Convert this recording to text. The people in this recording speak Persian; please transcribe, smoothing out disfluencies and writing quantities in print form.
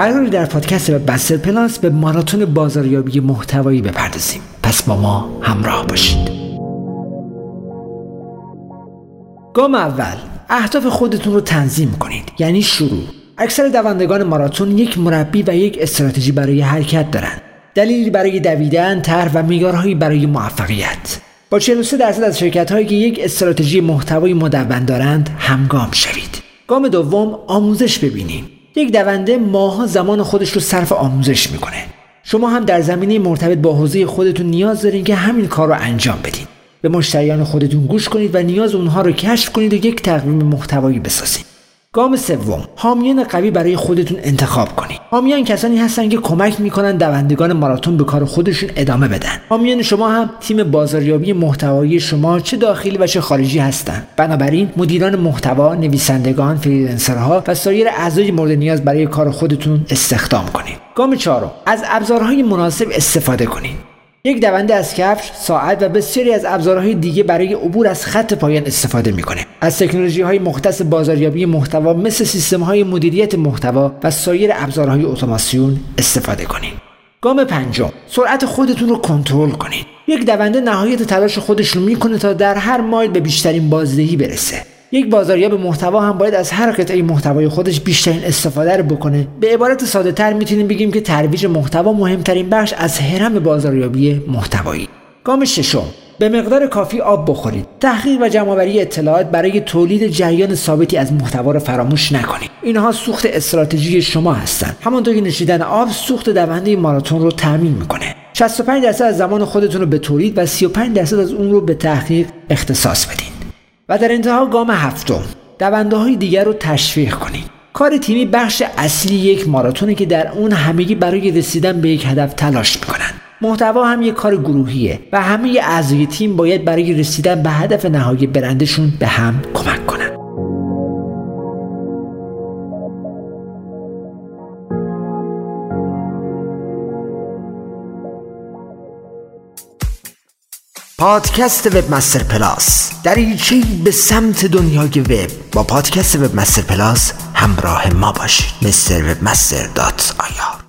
قراره در پادکست وبمستر پلاس به ماراتون بازاریابی محتوایی بپردازیم. پس با ما همراه باشید. گام اول، اهداف خودتون رو تنظیم کنید، یعنی شروع. اکثر دوندگان ماراتون یک مربی و یک استراتژی برای حرکت دارند. دلیلی برای دویدن، طرح و معیارهایی برای موفقیت. با 43% از شرکت‌هایی که یک استراتژی محتوایی مدون دارند همگام شوید. گام دوم، آموزش ببینید. یک دونده ماها زمان خودش رو صرف آموزش می‌کنه. شما هم در زمینه مرتبط با حوزه خودتون نیاز دارین که همین کار رو انجام بدید. به مشتریان خودتون گوش کنید و نیاز اونها رو کشف کنید و یک تقویم محتوایی بسازید. گام سوم، حامیان قوی برای خودتون انتخاب کنید. حامیان کسانی هستن که کمک میکنن دوندگان ماراتون به کار خودشون ادامه بدن. حامیان شما هم تیم بازاریابی محتوایی شما چه داخلی و چه خارجی هستن. بنابراین مدیران محتوا، نویسندگان، فریلنسرها و سایر اعضای مورد نیاز برای کار خودتون استخدام کنید. گام چهارم، از ابزارهای مناسب استفاده کنید. یک دونده از کفش، ساعت و بسیاری از ابزارهای دیگه برای عبور از خط پایان استفاده میکنه. از تکنولوژی‌های مختص بازاریابی محتوا مثل سیستم‌های مدیریت محتوا و سایر ابزارهای اتوماسیون استفاده کنید. گام پنجم، سرعت خودتون رو کنترل کنید. یک دونده نهایت تلاش خودش رو میکنه تا در هر مایل به بیشترین بازدهی برسه. یک بازاریاب محتوا هم باید از هر قطعه محتوای خودش بیشترین استفاده رو بکنه. به عبارت ساده‌تر میتونیم بگیم که ترویج محتوا مهمترین بخش از هرم بازاریابی محتوایی. گام ششم، به مقدار کافی آب بخورید. تحقیق و جمع‌آوری اطلاعات برای تولید جریان ثابتی از محتوا رو فراموش نکنید. اینها سوخت استراتژی شما هستند. همانطور که نوشیدن آب سوخت دونده ماراتون رو تضمین میکنه. 65% از زمان خودتون رو به تولید و 35% از اون رو به تحقیق اختصاص بدید. و در انتها گام هفتم، دونده‌های دیگر رو تشویق کنید. کار تیمی بخش اصلی یک ماراتونه که در اون همگی برای رسیدن به یک هدف تلاش میکنن. محتوا هم یک کار گروهیه و همه اعضای تیم باید برای رسیدن به هدف نهایی برندشون به هم کمک کنن. پادکست وبمستر پلاس، دریچه‌ای به سمت دنیای وب. با پادکست وبمستر پلاس همراه ما باشید. mrwebmaster.ir